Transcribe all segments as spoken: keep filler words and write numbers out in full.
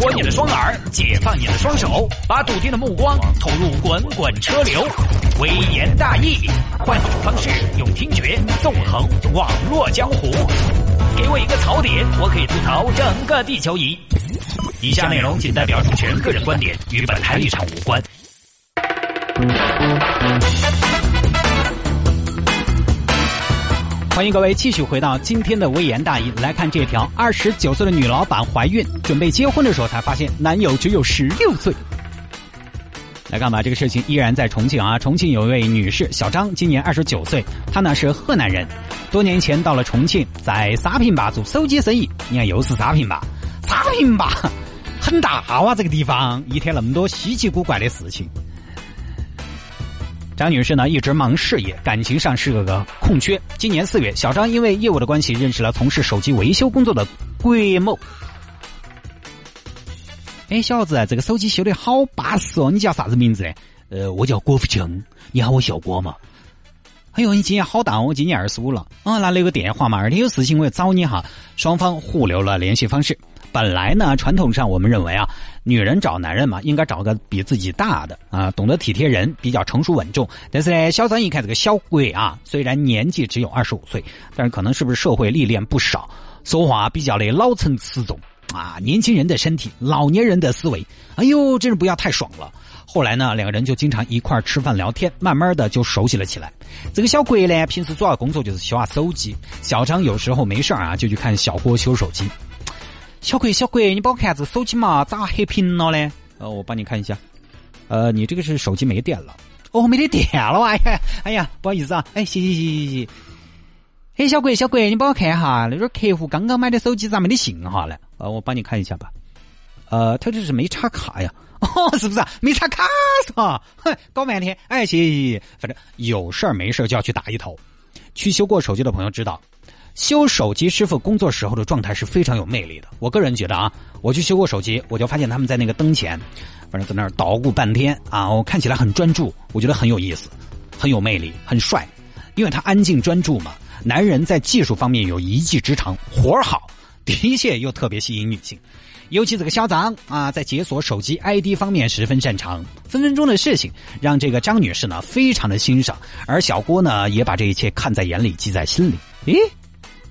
活你的双耳，解放你的双手，把笃定的目光投入滚滚车流，微言大义，换种方式用听觉纵横网络江湖。给我一个槽点，我可以吐槽整个地球仪。以下内容仅代表主持人个人观点，与本台立场无关。欢迎各位继续回到今天的微言大义，来看这条：二十九岁的女老板怀孕，准备结婚的时候才发现男友只有十六岁。来干嘛？这个事情依然在重庆啊。重庆有一位女士小张，今年二十九岁，她呢是河南人，多年前到了重庆，在沙坪坝做手机生意。你看又是沙坪坝，沙坪坝很大啊，这个地方一天那么多稀奇古怪的事情。张女士呢一直忙事业，感情上是个空缺。今年四月，小张因为业务的关系认识了从事手机维修工作的桂某。哎，小子，这个手机修得好巴适哦，你叫啥子名字？呃，我叫郭富城，你喊我小郭嘛。哎呦，你今年好大，我今年二十五了啊！拿了个电话嘛，而且有事情我也找你哈。双方互留了联系方式。本来呢，传统上我们认为啊，女人找男人嘛，应该找个比自己大的啊，懂得体贴人，比较成熟稳重。但是呢，小张一看这个小鬼啊，虽然年纪只有二十五岁，但是可能是不是社会历练不少，说话比较的老成持重啊，年轻人的身体，老年人的思维。哎呦，真是不要太爽了。后来呢，两个人就经常一块吃饭聊天，慢慢的就熟悉了起来。这个小鬼呢，平时主要工作就是修下手机，小张有时候没事啊，就去看小郭修手机。小鬼，小鬼，你帮我看这个手机嘛，咋黑屏了嘞？呃，我帮你看一下。呃，你这个是手机没电了？哦，没得电了，哎呀，哎呀，不好意思啊，哎，行行行行行。哎，小鬼，小鬼，你帮我看一下，那个客户刚刚买的手机咋没得信号嘞？呃，我帮你看一下吧。呃，他这是没插卡呀。哦，是不是啊？没插卡是吧？哼，搞半天，哎，行行行，反正有事儿没事儿就要去打一头。去修过手机的朋友知道，修手机师傅工作时候的状态是非常有魅力的。我个人觉得啊，我去修过手机，我就发现他们在那个灯前，反正在那儿捣鼓半天啊，我看起来很专注，我觉得很有意思，很有魅力，很帅，因为他安静专注嘛。男人在技术方面有一技之长，活儿好，的确又特别吸引女性。尤其这个小张啊，在解锁手机 I D 方面十分擅长，分分钟的事情让这个张女士呢非常的欣赏，而小郭呢也把这一切看在眼里，记在心里。诶，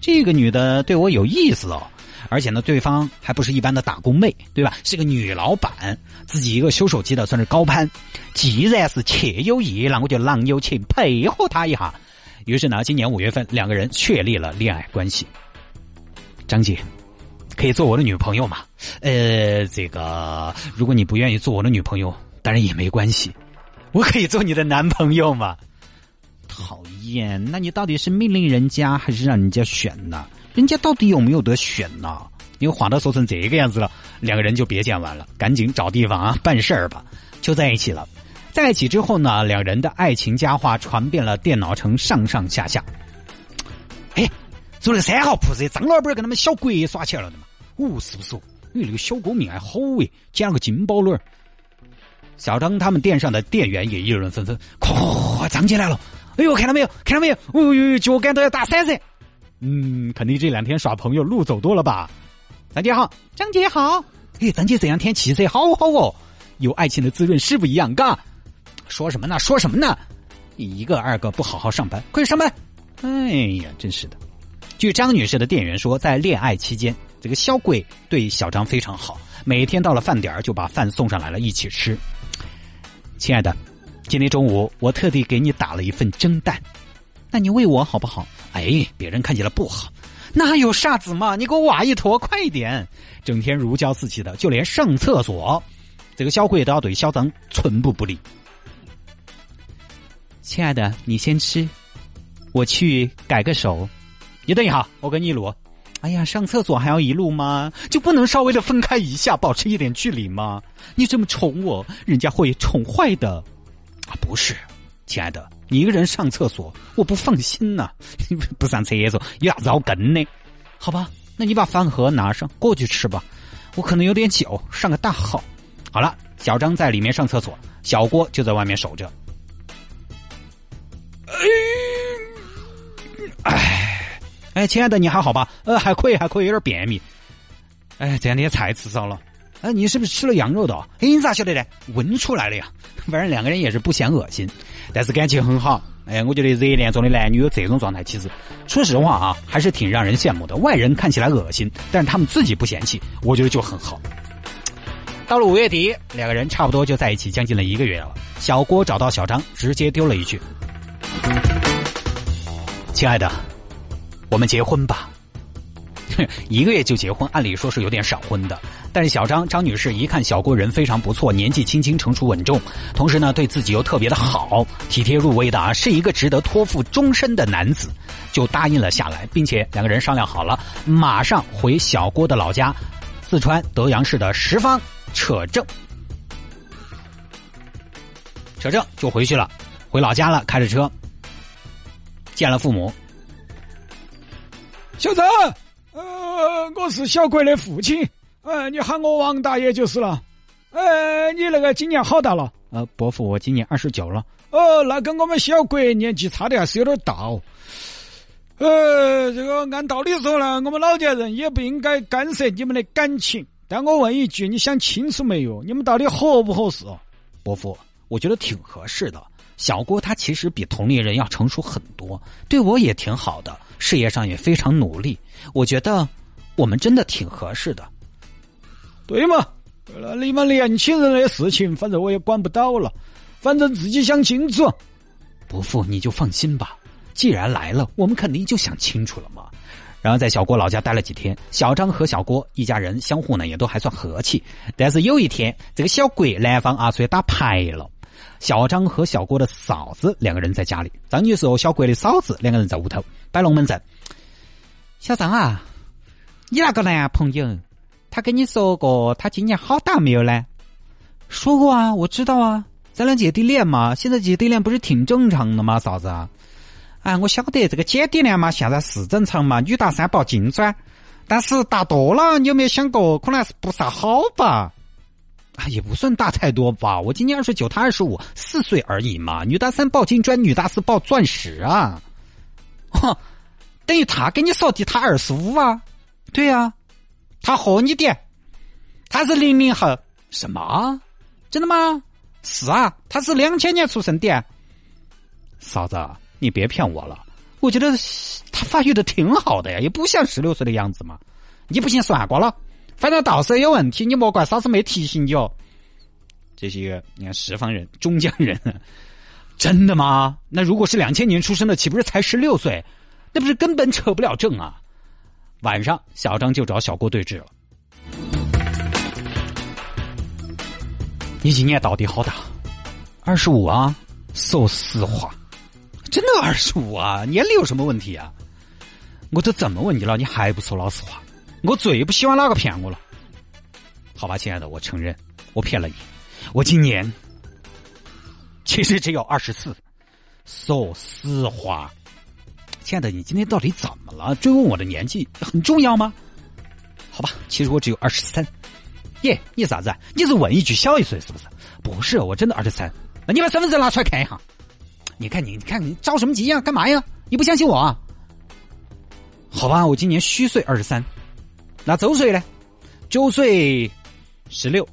这个女的对我有意思哦，而且呢对方还不是一般的打工妹，对吧？是个女老板，自己一个修手机的算是高攀。既然是且有意，那我就郎有情配合她一下。于是呢，今年五月份两个人确立了恋爱关系。张姐，可以做我的女朋友嘛？呃，这个如果你不愿意做我的女朋友，当然也没关系，我可以做你的男朋友嘛？讨厌，那你到底是命令人家还是让人家选呢？人家到底有没有得选呢？你话都说成这个样子了，两个人就别见完了，赶紧找地方啊办事儿吧，就在一起了。在一起之后呢，两人的爱情佳话传遍了电脑城上上下下。哎，做了三号铺子，张老板跟他们小鬼耍起来了的嘛？哦，是不是？因为那个小狗命还好哎，捡了个金包卵。小张他们店上的店员也议论纷纷，咵，张姐来了！哎呦，看到没有？看到没有？哦呦，脚杆都要打闪闪。嗯，肯定这两天耍朋友路走多了吧？张姐好，张姐好。哎，张姐这两天气色好好哦，有爱情的滋润是不一样，嘎。说什么呢？说什么呢？一个二个不好好上班，快去上班！哎呀，真是的。据张女士的店员说，在恋爱期间，这个小鬼对小张非常好，每天到了饭点就把饭送上来了，一起吃。亲爱的，今天中午我特地给你打了一份蒸蛋，那你喂我好不好？哎，别人看起来不好。那有啥子嘛？你给我挖一坨，快一点！整天如胶似漆的，就连上厕所，这个小鬼都要对小张寸步不离。亲爱的，你先吃，我去改个手。你等一下，我跟你一路。哎呀，上厕所还要一路吗？就不能稍微的分开一下，保持一点距离吗？你这么宠我，人家会宠坏的。啊，不是，亲爱的，你一个人上厕所，我不放心呐、啊。不上厕所有啥子好跟呢？好吧，那你把饭盒拿上，过去吃吧。我可能有点久，上个大号。好了，小张在里面上厕所，小郭就在外面守着。哎，哎，亲爱的，你还好吧？呃，还可以，还可以，有点便秘。哎，这两天菜吃少了，啊，你是不是吃了羊肉的、哦？哎，你咋晓得的？闻出来了呀。反正两个人也是不嫌恶心，但是感情很好。哎，我觉得热恋中的男女有这种状态，其实说实话啊，还是挺让人羡慕的。外人看起来恶心，但是他们自己不嫌弃，我觉得就很好。到了五月底，两个人差不多就在一起将近了一个月了。小郭找到小张，直接丢了一句：“亲爱的，我们结婚吧。”一个月就结婚，按理说是有点闪婚的，但是小张张女士一看小郭人非常不错，年纪轻轻成熟稳重，同时呢对自己又特别的好，体贴入微的啊，是一个值得托付终身的男子，就答应了下来，并且两个人商量好了，马上回小郭的老家四川德阳市的什邡扯证，扯证就回去了，回老家了，开着车见了父母。小张，呃，我是小郭的父亲，呃，你喊我王大爷就是了。呃，你那个今年好大了？呃，伯父，我今年二十九了。哦，那跟我们小郭年纪差的还是有点大哦。呃，这个按道理说呢，我们老家人也不应该干涉你们的感情。但我问一句，你想清楚没有？你们到底合不合适哦？伯父，我觉得挺合适的。小郭他其实比同龄人要成熟很多，对我也挺好的，事业上也非常努力，我觉得我们真的挺合适的。对嘛，对了，你们年轻人的事情反正我也管不到了，反正自己想清楚。伯父你就放心吧，既然来了我们肯定就想清楚了嘛。然后在小郭老家待了几天，小张和小郭一家人相互呢也都还算和气，但是有一天这个小鬼来访啊，所以打牌了。小张和小郭的嫂子两个人在家里，张女士和小郭的嫂子两个人在屋头摆龙门阵。小张啊，你那个男朋友他跟你说过他今年好大没有呢？说过啊，我知道啊，咱俩姐弟恋嘛，现在姐弟恋不是挺正常的吗？嫂子啊，啊，我晓得这个姐弟恋嘛现在是正常嘛，女大三抱金砖，但是大多了你有没有想过可能是不啥好吧？啊，也不算大太多吧，我今年二十九，他二十五，四岁而已嘛。女大三抱金砖，女大四抱钻石啊，哼，等于他跟你说的他二十五啊，对啊，他和你的，他是零零后，什么？真的吗？是啊，他是两千年出生的。嫂子，你别骗我了，我觉得他发育的挺好的呀，也不像十六岁的样子嘛。你不信算过了。反正到时候有问题，你莫怪嫂子没提醒你哦。这是一个你看什邡人，中江人，真的吗？那如果是两千年出生的，岂不是才十六岁？那不是根本扯不了证啊！晚上，小张就找小郭对峙了。你今年到底好大？二十五啊，说实话，真的二十五啊，年龄有什么问题啊？我都怎么问你了，你还不说老实话？我最不喜欢哪个骗我了。好吧，亲爱的，我承认我骗了你，我今年其实只有二十四，说实话。亲爱的，你今天到底怎么了？追问我的年纪很重要吗？好吧，其实我只有二十三。耶，你啥子？你是问一句小一岁是不是？不是，我真的二十三。那你把身份证拿出来看一下。你看你，你看你着什么急呀？干嘛呀？你不相信我啊？好吧，我今年虚岁二十三。那周岁呢？周岁十六，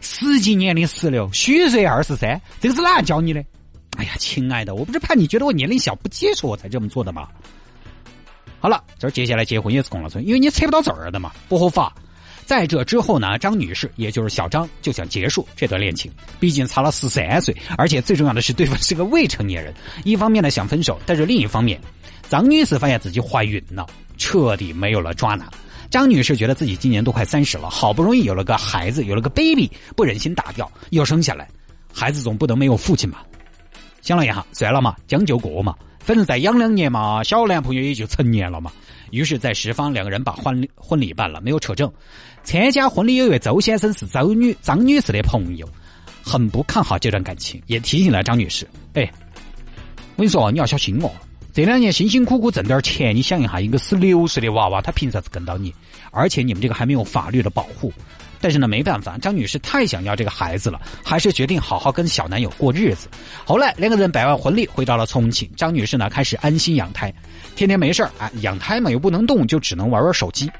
实际年龄十六，虚岁二十三，这个是哪教你的？哎呀，亲爱的，我不是怕你觉得我年龄小不接受我才这么做的吗？好了，这接下来结婚也是拱了村，因为你猜不到子儿的嘛，不合法。在这之后呢，张女士也就是小张就想结束这段恋情，毕竟差了十三岁，而且最重要的是对方是个未成年人。一方面呢想分手，但是另一方面，张女士发现自己怀孕了，彻底没有了抓拿。张女士觉得自己今年都快三十了，好不容易有了个孩子，有了个 baby， 不忍心打掉，又生下来，孩子总不能没有父亲嘛。想了一下，算了嘛，将就过嘛，反正再养两年嘛，小男朋友也就成年了嘛。于是，在什邡两个人把婚婚礼办了，没有扯证。参加婚礼有位周先生是周女张女士的朋友，很不看好这段感情，也提醒了张女士：“哎，我跟你说，你要小心哦。”这两年辛辛苦苦挣点钱，你想一下，一个十六岁的娃娃，他凭啥子跟到你？而且你们这个还没有法律的保护。但是呢，没办法，张女士太想要这个孩子了，还是决定好好跟小男友过日子。后来两个人摆完婚礼，回到了重庆。张女士呢，开始安心养胎，天天没事儿啊，养胎嘛又不能动，就只能玩玩手机。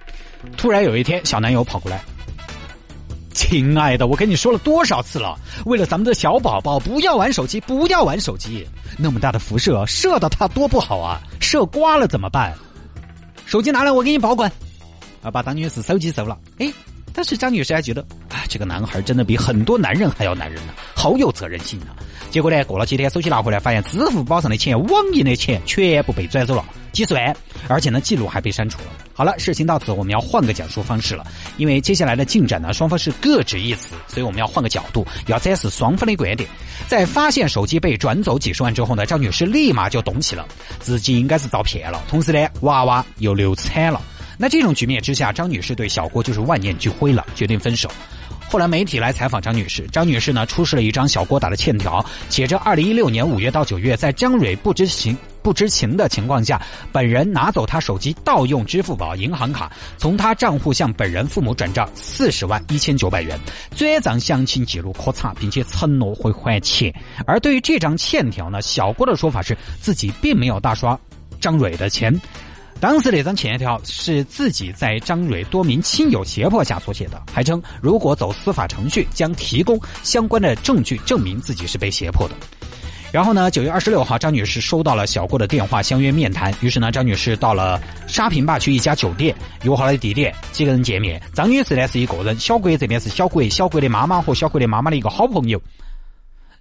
突然有一天，小男友跑过来，亲爱的，我跟你说了多少次了，为了咱们的小宝宝不要玩手机，不要玩手机，那么大的辐射射到它多不好啊，射刮了怎么办？手机拿来我给你保管啊，把张女士手机收了。哎，但是张女士还觉得啊，这个男孩真的比很多男人还要男人呢、啊，好有责任心呢、啊。结果呢，过了几天手机拿回来，发现支付宝上的钱、网银的钱全部被转走了，几十万，而且呢记录还被删除了。好了，事情到此我们要换个讲述方式了，因为接下来的进展呢，双方是各执一词，所以我们要换个角度，要展示双方的观点。在发现手机被转走几十万之后呢，张女士立马就懂起了，自己应该是遭骗了，同时呢，娃娃又流产了。那这种局面之下，张女士对小郭就是万念俱灰了，决定分手。后来媒体来采访张女士，张女士呢出示了一张小郭打的欠条，写着二零一六年五月到九月，在张蕊不知情不知情的情况下，本人拿走他手机盗用支付宝银行卡，从他账户向本人父母转账四十万一千九百元，这张详情记录可查，并且承诺会还钱。而对于这张欠条呢，小郭的说法是自己并没有大刷张蕊的钱，当时那张欠条是自己在张蕊多名亲友胁迫下所写的，还称如果走司法程序将提供相关的证据证明自己是被胁迫的。然后呢九月二十六号，张女士收到了小郭的电话相约面谈，于是呢张女士到了沙坪坝区一家酒店，友好的地点，几个人见面。张女士呢是一个人，小郭这边是小郭小郭的妈妈和小郭的妈妈的一个好朋友，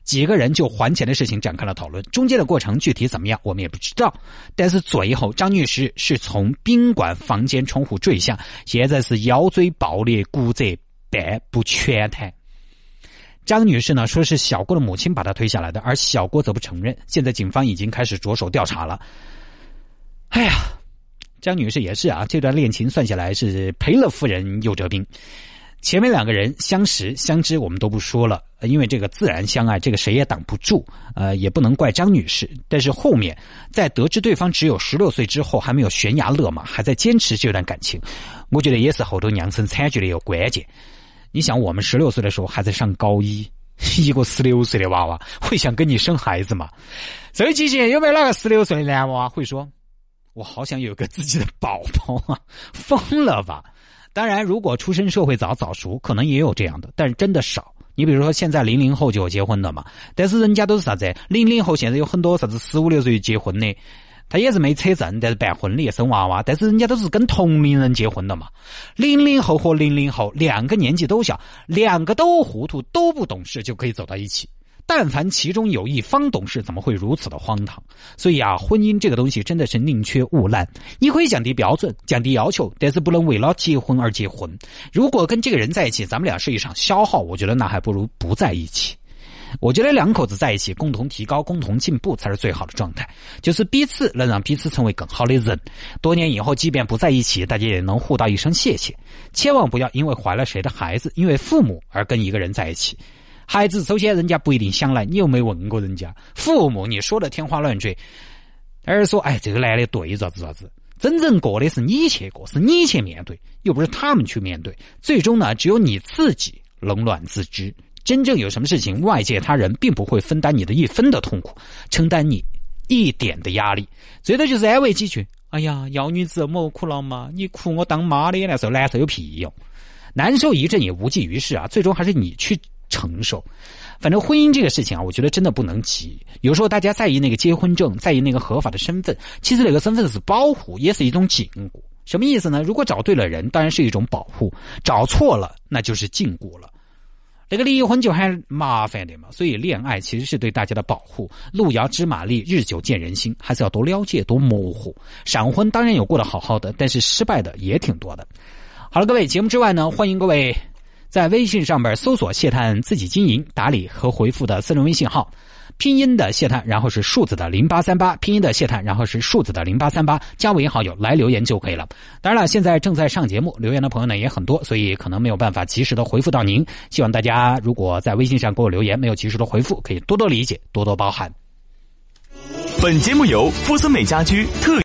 几个人就还钱的事情展开了讨论，中间的过程具体怎么样我们也不知道，但是最后张女士是从宾馆房间窗户坠下，现在是腰椎爆裂，骨折百不全瘫。张女士呢说是小郭的母亲把她推下来的，而小郭则不承认，现在警方已经开始着手调查了。哎呀，张女士也是啊，这段恋情算下来是赔了夫人又折兵。前面两个人相识相知我们都不说了，因为这个自然相爱，这个谁也挡不住，呃，也不能怪张女士。但是后面在得知对方只有十六岁之后还没有悬崖勒马，还在坚持这段感情，我觉得也是后头娘生参与的有关键。你想我们十六岁的时候还在上高一，一个十六岁的娃娃会想跟你生孩子吗？所以最近有没有那个十六岁的男娃娃会说我好想有个自己的宝宝啊，疯了吧。当然如果出生社会早早熟可能也有这样的，但是真的少。你比如说现在零零后就有结婚的嘛，但是人家都是啥子零零后，现在有很多啥子十五六岁结婚的，他也是没车证，但是办婚礼生娃娃，但是人家都是跟同龄人结婚的嘛。零零后和零零后两个年纪都小，两个都糊涂都不懂事就可以走到一起，但凡其中有一方懂事，怎么会如此的荒唐？所以啊，婚姻这个东西真的是宁缺毋滥。你可以降低标准，降低要求，但是不能为了结婚而结婚。如果跟这个人在一起，咱们俩是一场消耗，我觉得那还不如不在一起。我觉得两口子在一起，共同提高、共同进步才是最好的状态，就是彼此能让彼此成为更好的人。多年以后，即便不在一起，大家也能互道一声谢谢。千万不要因为怀了谁的孩子，因为父母而跟一个人在一起。孩子首先人家不一定想来，你又没问过人家，父母你说的天花乱坠，而说哎这个来的对咋子咋子，真正过的是你去过，是你去面对，又不是他们去面对，最终呢只有你自己冷暖自知，真正有什么事情外界他人并不会分担你的一分的痛苦，承担你一点的压力，最多就是安慰几句，哎呀幺女子莫哭了嘛，你哭我当妈的难受，难受有屁用，难受一阵也无济于事啊，最终还是你去承受。反正婚姻这个事情啊，我觉得真的不能急。有时候大家在意那个结婚证，在意那个合法的身份，其实那个身份是保护，也是一种禁锢。什么意思呢？如果找对了人，当然是一种保护；找错了，那就是禁锢了。那个离婚就还麻烦的嘛。所以恋爱其实是对大家的保护。路遥知马力，日久见人心，还是要多了解，多模糊。闪婚当然有过得好好的，但是失败的也挺多的。好了，各位，节目之外呢，欢迎各位在微信上面搜索谢探自己经营，打理和回复的私人微信号，拼音的谢探，然后是数字的零八三八，拼音的谢探，然后是数字的零八三八，加为好友来留言就可以了。当然了，现在正在上节目，留言的朋友呢也很多，所以可能没有办法及时的回复到您，希望大家如果在微信上给我留言没有及时的回复，可以多多理解，多多包涵。本节目由肤森美家居特